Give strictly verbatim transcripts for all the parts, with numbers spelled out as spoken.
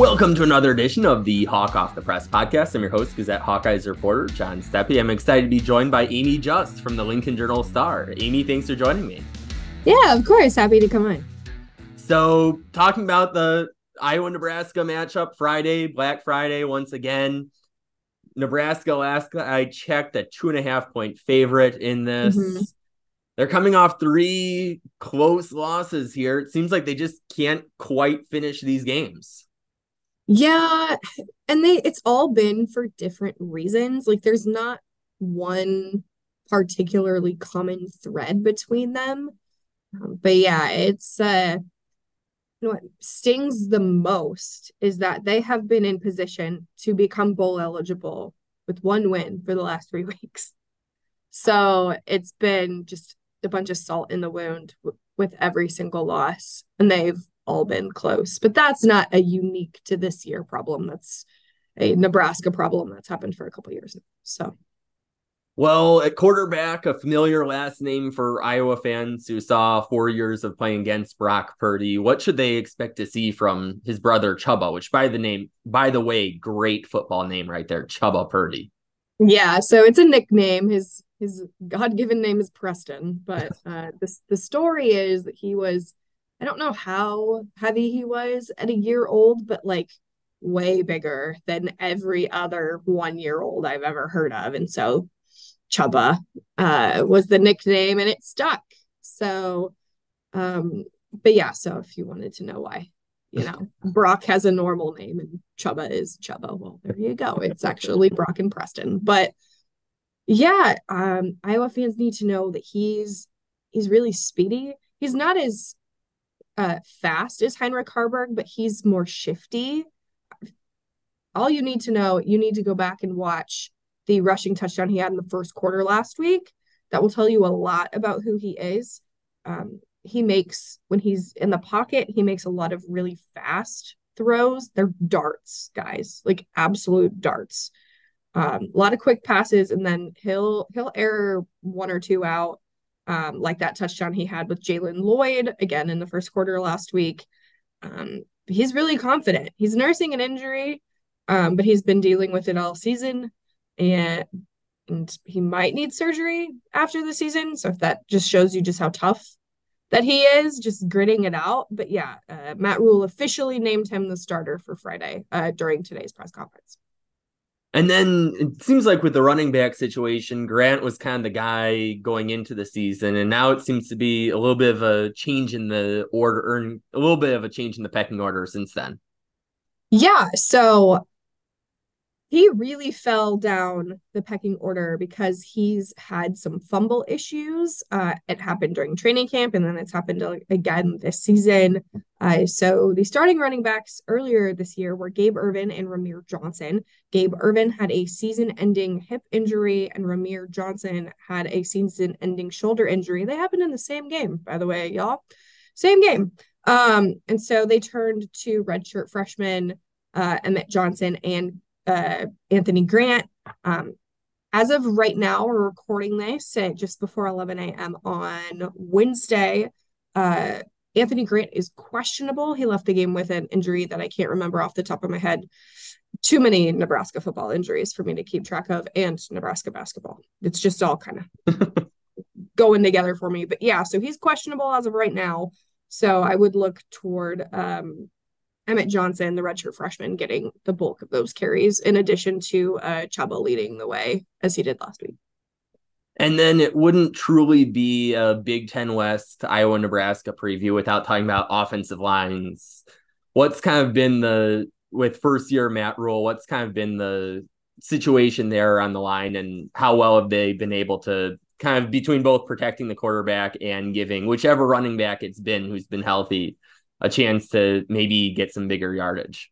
Welcome to another edition of the Hawk Off the Press podcast. I'm your host, Gazette Hawkeyes reporter John Steppe. I'm excited to be joined by Amy Just from the Lincoln Journal Star. Amy, thanks for joining me. Yeah, of course. Happy to come on. So talking about the Iowa-Nebraska matchup Friday, Black Friday once again. Nebraska, last I checked, a two and a half point favorite in this. Mm-hmm. They're coming off three close losses here. It seems like they just can't quite finish these games. Yeah, and they it's all been for different reasons. Like, there's not one particularly common thread between them. But yeah, it's uh, you know what stings the most is that they have been in position to become bowl eligible with one win for the last three weeks. So it's been just a bunch of salt in the wound w- with every single loss, and they've all been close. But that's not a unique to this year problem. That's a Nebraska problem that's happened for a couple of years now. So, well, at quarterback, a familiar last name for Iowa fans who saw four years of playing against Brock Purdy. What should they expect to see from his brother Chubba? Which, by the name, by the way, great football name right there, Chubba Purdy. Yeah, so it's a nickname. His his God-given name is Preston, but uh, this the story is that he was, I don't know how heavy he was at a year old, but like way bigger than every other one-year-old I've ever heard of. And so Chubba uh, was the nickname, and it stuck. So, um, but yeah, so if you wanted to know why, you know, Brock has a normal name and Chubba is Chubba. Well, there you go. It's actually Brock and Preston. But yeah, um, Iowa fans need to know that he's he's really speedy. He's not as Uh, fast is Heinrich Harburg, but he's more shifty. All you need to know, you need to go back and watch the rushing touchdown he had in the first quarter last week. That will tell you a lot about who he is. Um, he makes, when he's in the pocket, he makes a lot of really fast throws. They're darts, guys, like absolute darts. Um, a lot of quick passes, and then he'll he'll air one or two out. Um, like that touchdown he had with Jalen Lloyd, again, in the first quarter last week. Um, he's really confident. He's nursing an injury, um, but he's been dealing with it all season. And, and he might need surgery after the season. So if that just shows you just how tough that he is, just gritting it out. But yeah, uh, Matt Ruhle officially named him the starter for Friday uh, during today's press conference. And then it seems like with the running back situation, Grant was kind of the guy going into the season, and now it seems to be a little bit of a change in the order, or a little bit of a change in the pecking order since then. Yeah, so he really fell down the pecking order because he's had some fumble issues. Uh, it happened during training camp, and then it's happened again this season. Uh, so the starting running backs earlier this year were Gabe Irvin and Ramir Johnson. Gabe Irvin had a season-ending hip injury, and Ramir Johnson had a season-ending shoulder injury. They happened in the same game, by the way, y'all. Same game. Um, and so they turned to redshirt freshman uh, Emmett Johnson and uh, Anthony Grant. Um, as of right now, we're recording this at just before eleven a.m. on Wednesday. Uh, Anthony Grant is questionable. He left the game with an injury that I can't remember off the top of my head. Too many Nebraska football injuries for me to keep track of, and Nebraska basketball. It's just all kind of going together for me. But yeah, so he's questionable as of right now. So I would look toward um, Emmett Johnson, the redshirt freshman, getting the bulk of those carries, in addition to uh, Chubba leading the way as he did last week. And then it wouldn't truly be a Big Ten West Iowa-Nebraska preview without talking about offensive lines. What's kind of been the, with first year Matt Ruhle, what's kind of been the situation there on the line, and how well have they been able to kind of, between both protecting the quarterback and giving whichever running back it's been who's been healthy a chance to maybe get some bigger yardage?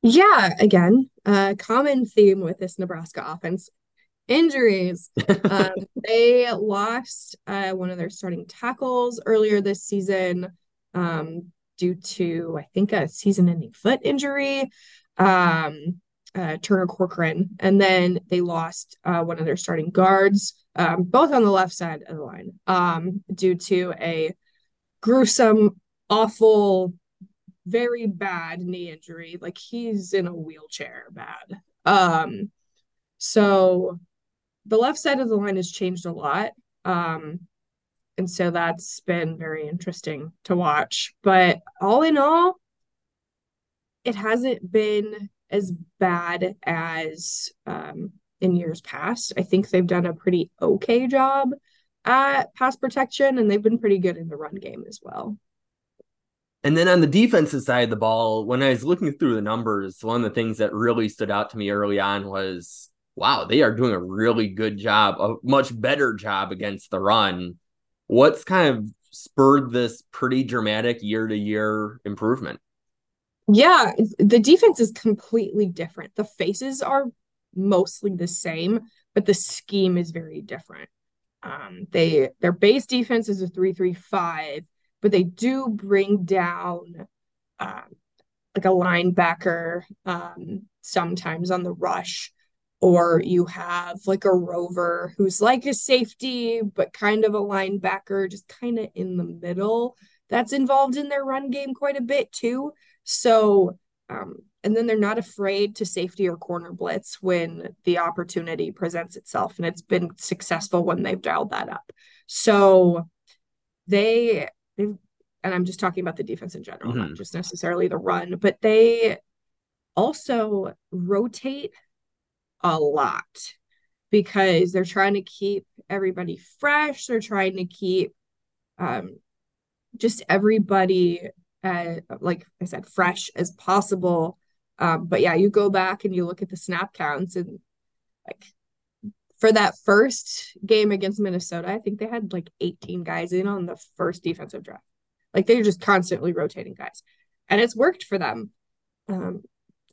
Yeah, again, a common theme with this Nebraska offense. Injuries. um, they lost uh, one of their starting tackles earlier this season um, due to, I think, a season-ending foot injury, um, uh, Turner Corcoran. And then they lost uh, one of their starting guards, um, both on the left side of the line, um, due to a gruesome, awful very bad knee injury. Like, he's in a wheelchair bad. Um, so the left side of the line has changed a lot. Um, and so that's been very interesting to watch. But all in all, it hasn't been as bad as um, in years past. I think they've done a pretty okay job at pass protection, and they've been pretty good in the run game as well. And then on the defensive side of the ball, when I was looking through the numbers, one of the things that really stood out to me early on was, wow, they are doing a really good job, a much better job against the run. What's kind of spurred this pretty dramatic year-to-year improvement? Yeah, the defense is completely different. The faces are mostly the same, but the scheme is very different. Um, they their base defense is a three three five, but they do bring down um, like a linebacker um, sometimes on the rush, or you have like a rover who's like a safety, but kind of a linebacker, just kind of in the middle. That's involved in their run game quite a bit too. So, um, and then they're not afraid to safety or corner blitz when the opportunity presents itself, and it's been successful when they've dialed that up. So they, they've, and I'm just talking about the defense in general, mm-hmm. not just necessarily the run, but they also rotate a lot because they're trying to keep everybody fresh. They're trying to keep um, just everybody Uh, like I said, fresh as possible. Um, but yeah, you go back and you look at the snap counts, and like for that first game against Minnesota, I think they had like eighteen guys in on the first defensive drive. Like, they're just constantly rotating guys, and it's worked for them. Um,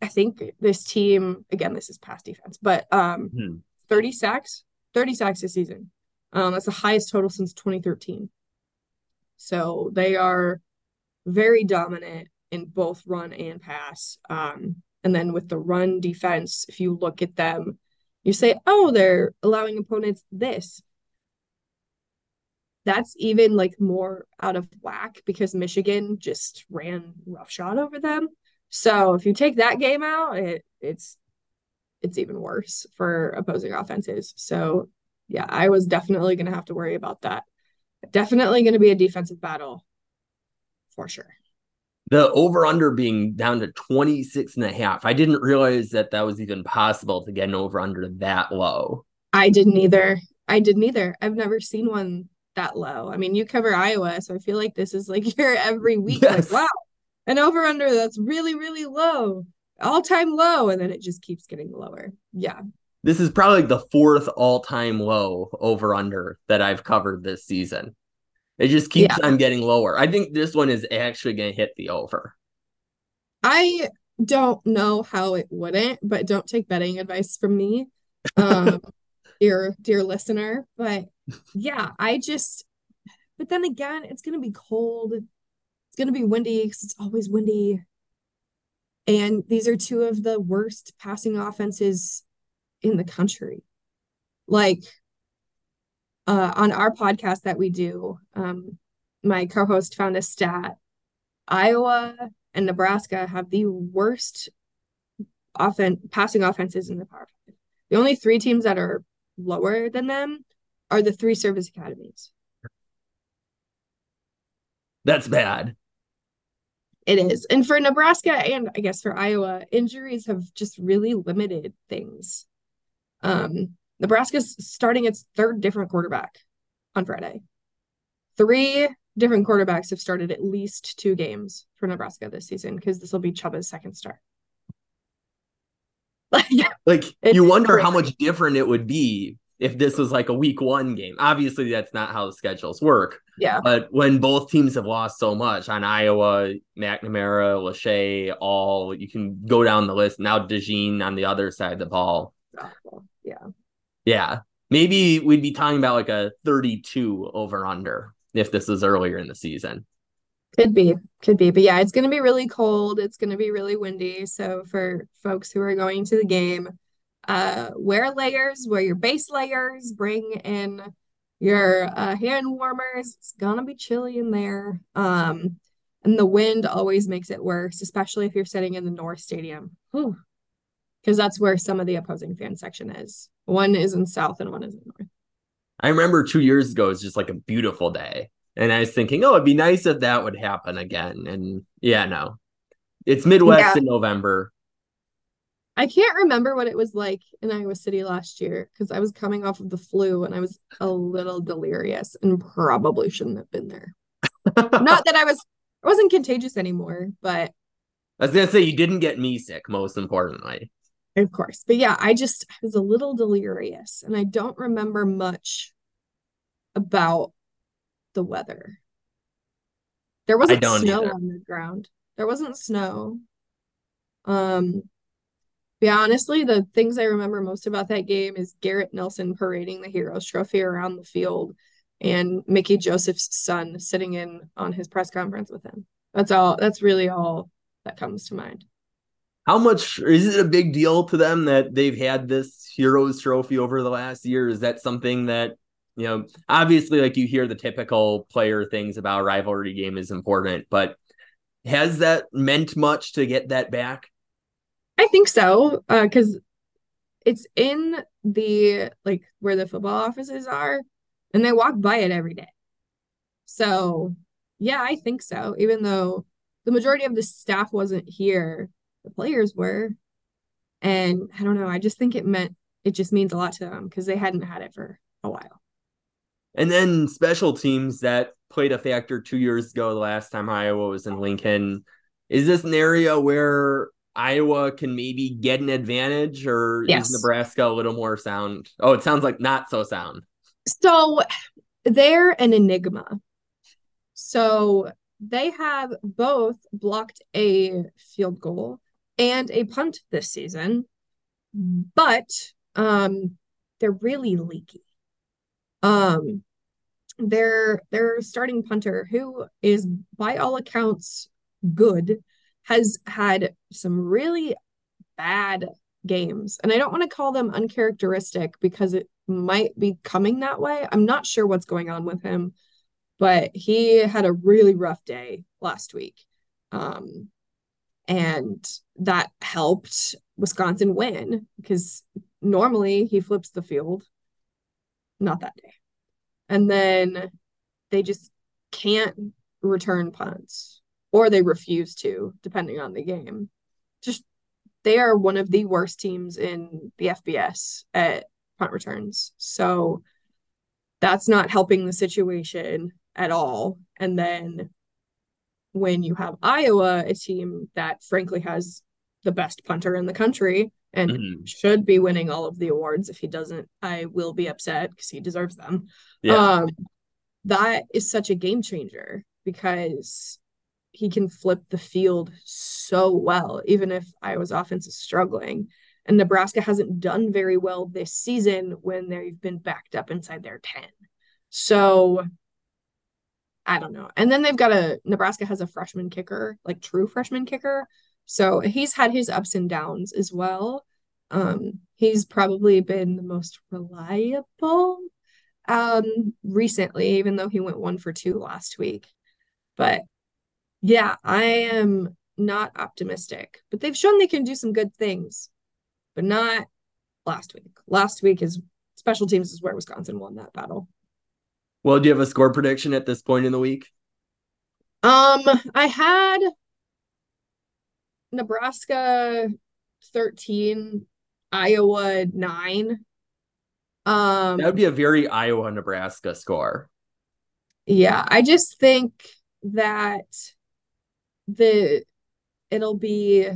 I think this team, again, this is past defense, but um, mm-hmm. thirty sacks, thirty sacks this season. Um, that's the highest total since twenty thirteen. So they are very dominant in both run and pass. Um, and then with the run defense, if you look at them, you say, oh, they're allowing opponents this. That's even like more out of whack because Michigan just ran roughshod over them. So if you take that game out, it, it's, it's even worse for opposing offenses. So yeah, I was definitely going to have to worry about that. Definitely going to be a defensive battle. For sure. The over under being down to twenty-six and a half. I didn't realize that that was even possible to get an over under that low. I didn't either. I didn't either. I've never seen one that low. I mean, you cover Iowa, so I feel like this is like your every week. Yes. Like, wow, an over under that's really, really low, all time low. And then it just keeps getting lower. Yeah. This is probably the fourth all time low over under that I've covered this season. It just keeps yeah. on getting lower. I think this one is actually going to hit the over. I don't know how it wouldn't, but don't take betting advice from me, um, dear, dear listener. But yeah, I just, but then again, it's going to be cold. It's going to be windy because it's always windy. And these are two of the worst passing offenses in the country. Like, Uh, on our podcast that we do, um, my co-host found a stat. Iowa and Nebraska have the worst offen- passing offenses in the Power Five. The only three teams that are lower than them are the three service academies. That's bad. It is. And for Nebraska and I guess for Iowa, injuries have just really limited things. Um Nebraska's starting its third different quarterback on Friday. Three different quarterbacks have started at least two games for Nebraska this season because this will be Chubba's second start. Like, like you wonder crazy. How much different it would be if this was like a week one game. Obviously, that's not how the schedules work. Yeah. But when both teams have lost so much on Iowa, McNamara, Lachey, all, you can go down the list. Now Dejean on the other side of the ball. Yeah. Yeah, maybe we'd be talking about like a thirty-two over under if this is earlier in the season. Could be, could be. But yeah, it's going to be really cold. It's going to be really windy. So for folks who are going to the game, uh, wear layers, wear your base layers, bring in your uh, hand warmers. It's going to be chilly in there. Um, And the wind always makes it worse, especially if you're sitting in the North Stadium. Because that's where some of the opposing fan section is. One is in South and one is in North. I remember two years ago, it was just like a beautiful day. And I was thinking, oh, it'd be nice if that would happen again. And yeah, no. It's Midwest yeah. in November. I can't remember what it was like in Iowa City last year because I was coming off of the flu and I was a little delirious and probably shouldn't have been there. Not that I was, I wasn't contagious anymore, but. I was going to say, you didn't get me sick, most importantly. Of course. But yeah, I just I was a little delirious and I don't remember much about the weather. There wasn't snow either. On the ground. There wasn't snow. Um, yeah, honestly, the things I remember most about that game is Garrett Nelson parading the Heroes Trophy around the field and Mickey Joseph's son sitting in on his press conference with him. That's all. That's really all that comes to mind. How much is it a big deal to them that they've had this Heroes Trophy over the last year? Is that something that, you know, obviously, like you hear the typical player things about a rivalry game is important, but has that meant much to get that back? I think so, because uh, it's in the, like, where the football offices are, and they walk by it every day. So, yeah, I think so. Even though the majority of the staff wasn't here, the players were. And I don't know, I just think it meant, it just means a lot to them because they hadn't had it for a while. And then special teams that played a factor two years ago, the last time Iowa was in Lincoln. Is this an area where Iowa can maybe get an advantage, or yes. is Nebraska a little more sound? Oh, it sounds like not so sound. So they're an enigma. So they have both blocked a field goal and a punt this season, but um, they're really leaky. Um, their, their starting punter, who is by all accounts good, has had some really bad games. And I don't want to call them uncharacteristic because it might be coming that way. I'm not sure what's going on with him, but he had a really rough day last week. Um, and that helped Wisconsin win because normally he flips the field. Not that day. And then they just can't return punts, or they refuse to, depending on the game. Just, they are one of the worst teams in the F B S at punt returns. So that's not helping the situation at all. And then when you have Iowa, a team that frankly has the best punter in the country, and mm-hmm. should be winning all of the awards. If he doesn't, I will be upset because he deserves them. Yeah. Um, that is such a game changer because he can flip the field so well, even if Iowa's offense is struggling. And Nebraska hasn't done very well this season when they've been backed up inside their ten. So I don't know. And then they've got a – Nebraska has a freshman kicker, like true freshman kicker. So he's had his ups and downs as well. Um, he's probably been the most reliable um, recently, even though he went one for two last week. But, yeah, I am not optimistic. But they've shown they can do some good things, but not last week. Last week is special teams is where Wisconsin won that battle. Well, do you have a score prediction at this point in the week? Um, I had – Nebraska thirteen, Iowa nine. Um, that would be a very Iowa-Nebraska score. Yeah, I just think that the it'll be,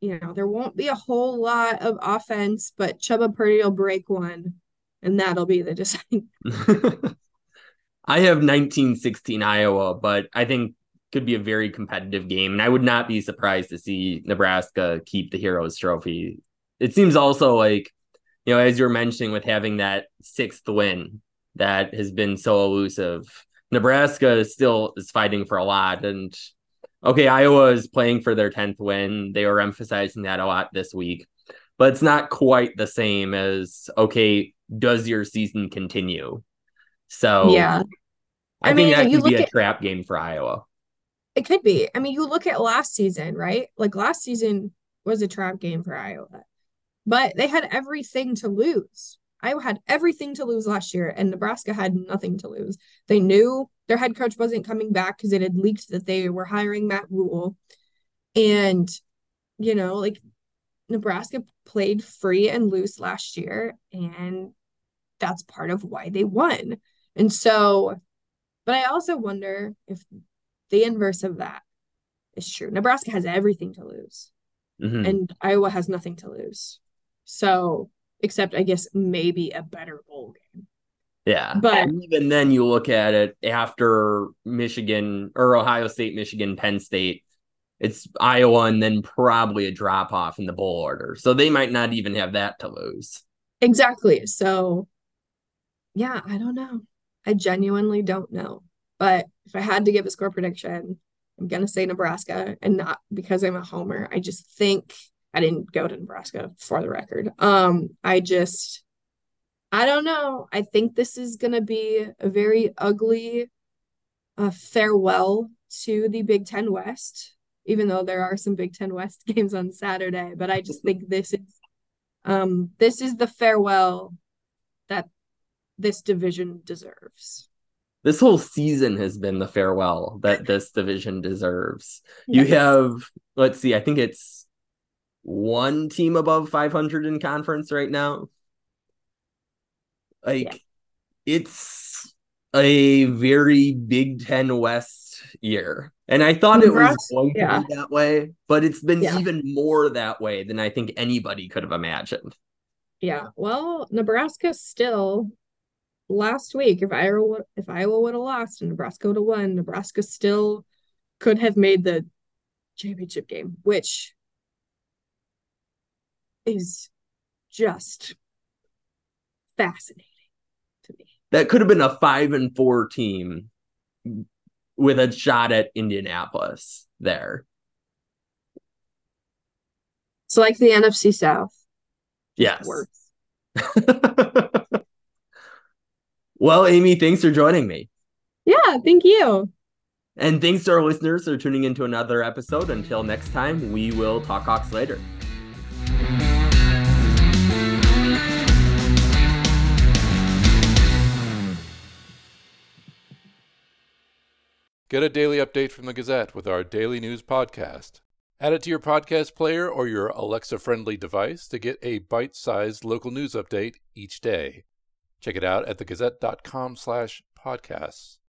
you know, there won't be a whole lot of offense, but Chubba Purdy will break one, and that'll be the deciding. I have nineteen sixteen Iowa, but I think could be a very competitive game. And I would not be surprised to see Nebraska keep the Heroes Trophy. It seems also like, you know, as you were mentioning with having that sixth win that has been so elusive, Nebraska still is fighting for a lot. And okay, Iowa is playing for their tenth win. They were emphasizing that a lot this week, but it's not quite the same as, okay, does your season continue? So yeah, I, I mean, think that could be a at- trap game for Iowa. It could be. I mean, you look at last season, right? Like last season was a trap game for Iowa, but they had everything to lose. Iowa had everything to lose last year, and Nebraska had nothing to lose. They knew their head coach wasn't coming back because it had leaked that they were hiring Matt Ruhle. And, you know, like Nebraska played free and loose last year, and that's part of why they won. And so, but I also wonder if the inverse of that is true. Nebraska has everything to lose, mm-hmm. and Iowa has nothing to lose. So, except I guess maybe a better bowl game. Yeah. But and even then you look at it after Michigan or Ohio State, Michigan, Penn State, it's Iowa and then probably a drop off in the bowl order. So they might not even have that to lose. Exactly. So yeah, I don't know. I genuinely don't know. But if I had to give a score prediction, I'm going to say Nebraska, and not because I'm a homer. I just think I didn't go to Nebraska for the record. Um, I just, I don't know. I think this is going to be a very ugly uh, farewell to the Big Ten West, even though there are some Big Ten West games on Saturday. But I just think this is, um, this is the farewell that this division deserves. This whole season has been the farewell that this division deserves. Yes. You have, let's see, I think it's one team above five hundred in conference right now. Like, yeah. It's a very Big Ten West year. And I thought Nebraska, it was going to yeah. be that way, but it's been yeah. even more that way than I think anybody could have imagined. Yeah, well, Nebraska still, last week, if Iowa, if Iowa would have lost and Nebraska would have won, Nebraska still could have made the championship game, which is just fascinating to me. That could have been a five and four team with a shot at Indianapolis there. It's like the N F C South. Yes. Well, Amy, thanks for joining me. Yeah, thank you. And thanks to our listeners for tuning into another episode. Until next time, we will talk Hawks later. Get a daily update from the Gazette with our daily news podcast. Add it to your podcast player or your Alexa-friendly device to get a bite-sized local news update each day. Check it out at thegazette.com slash podcasts.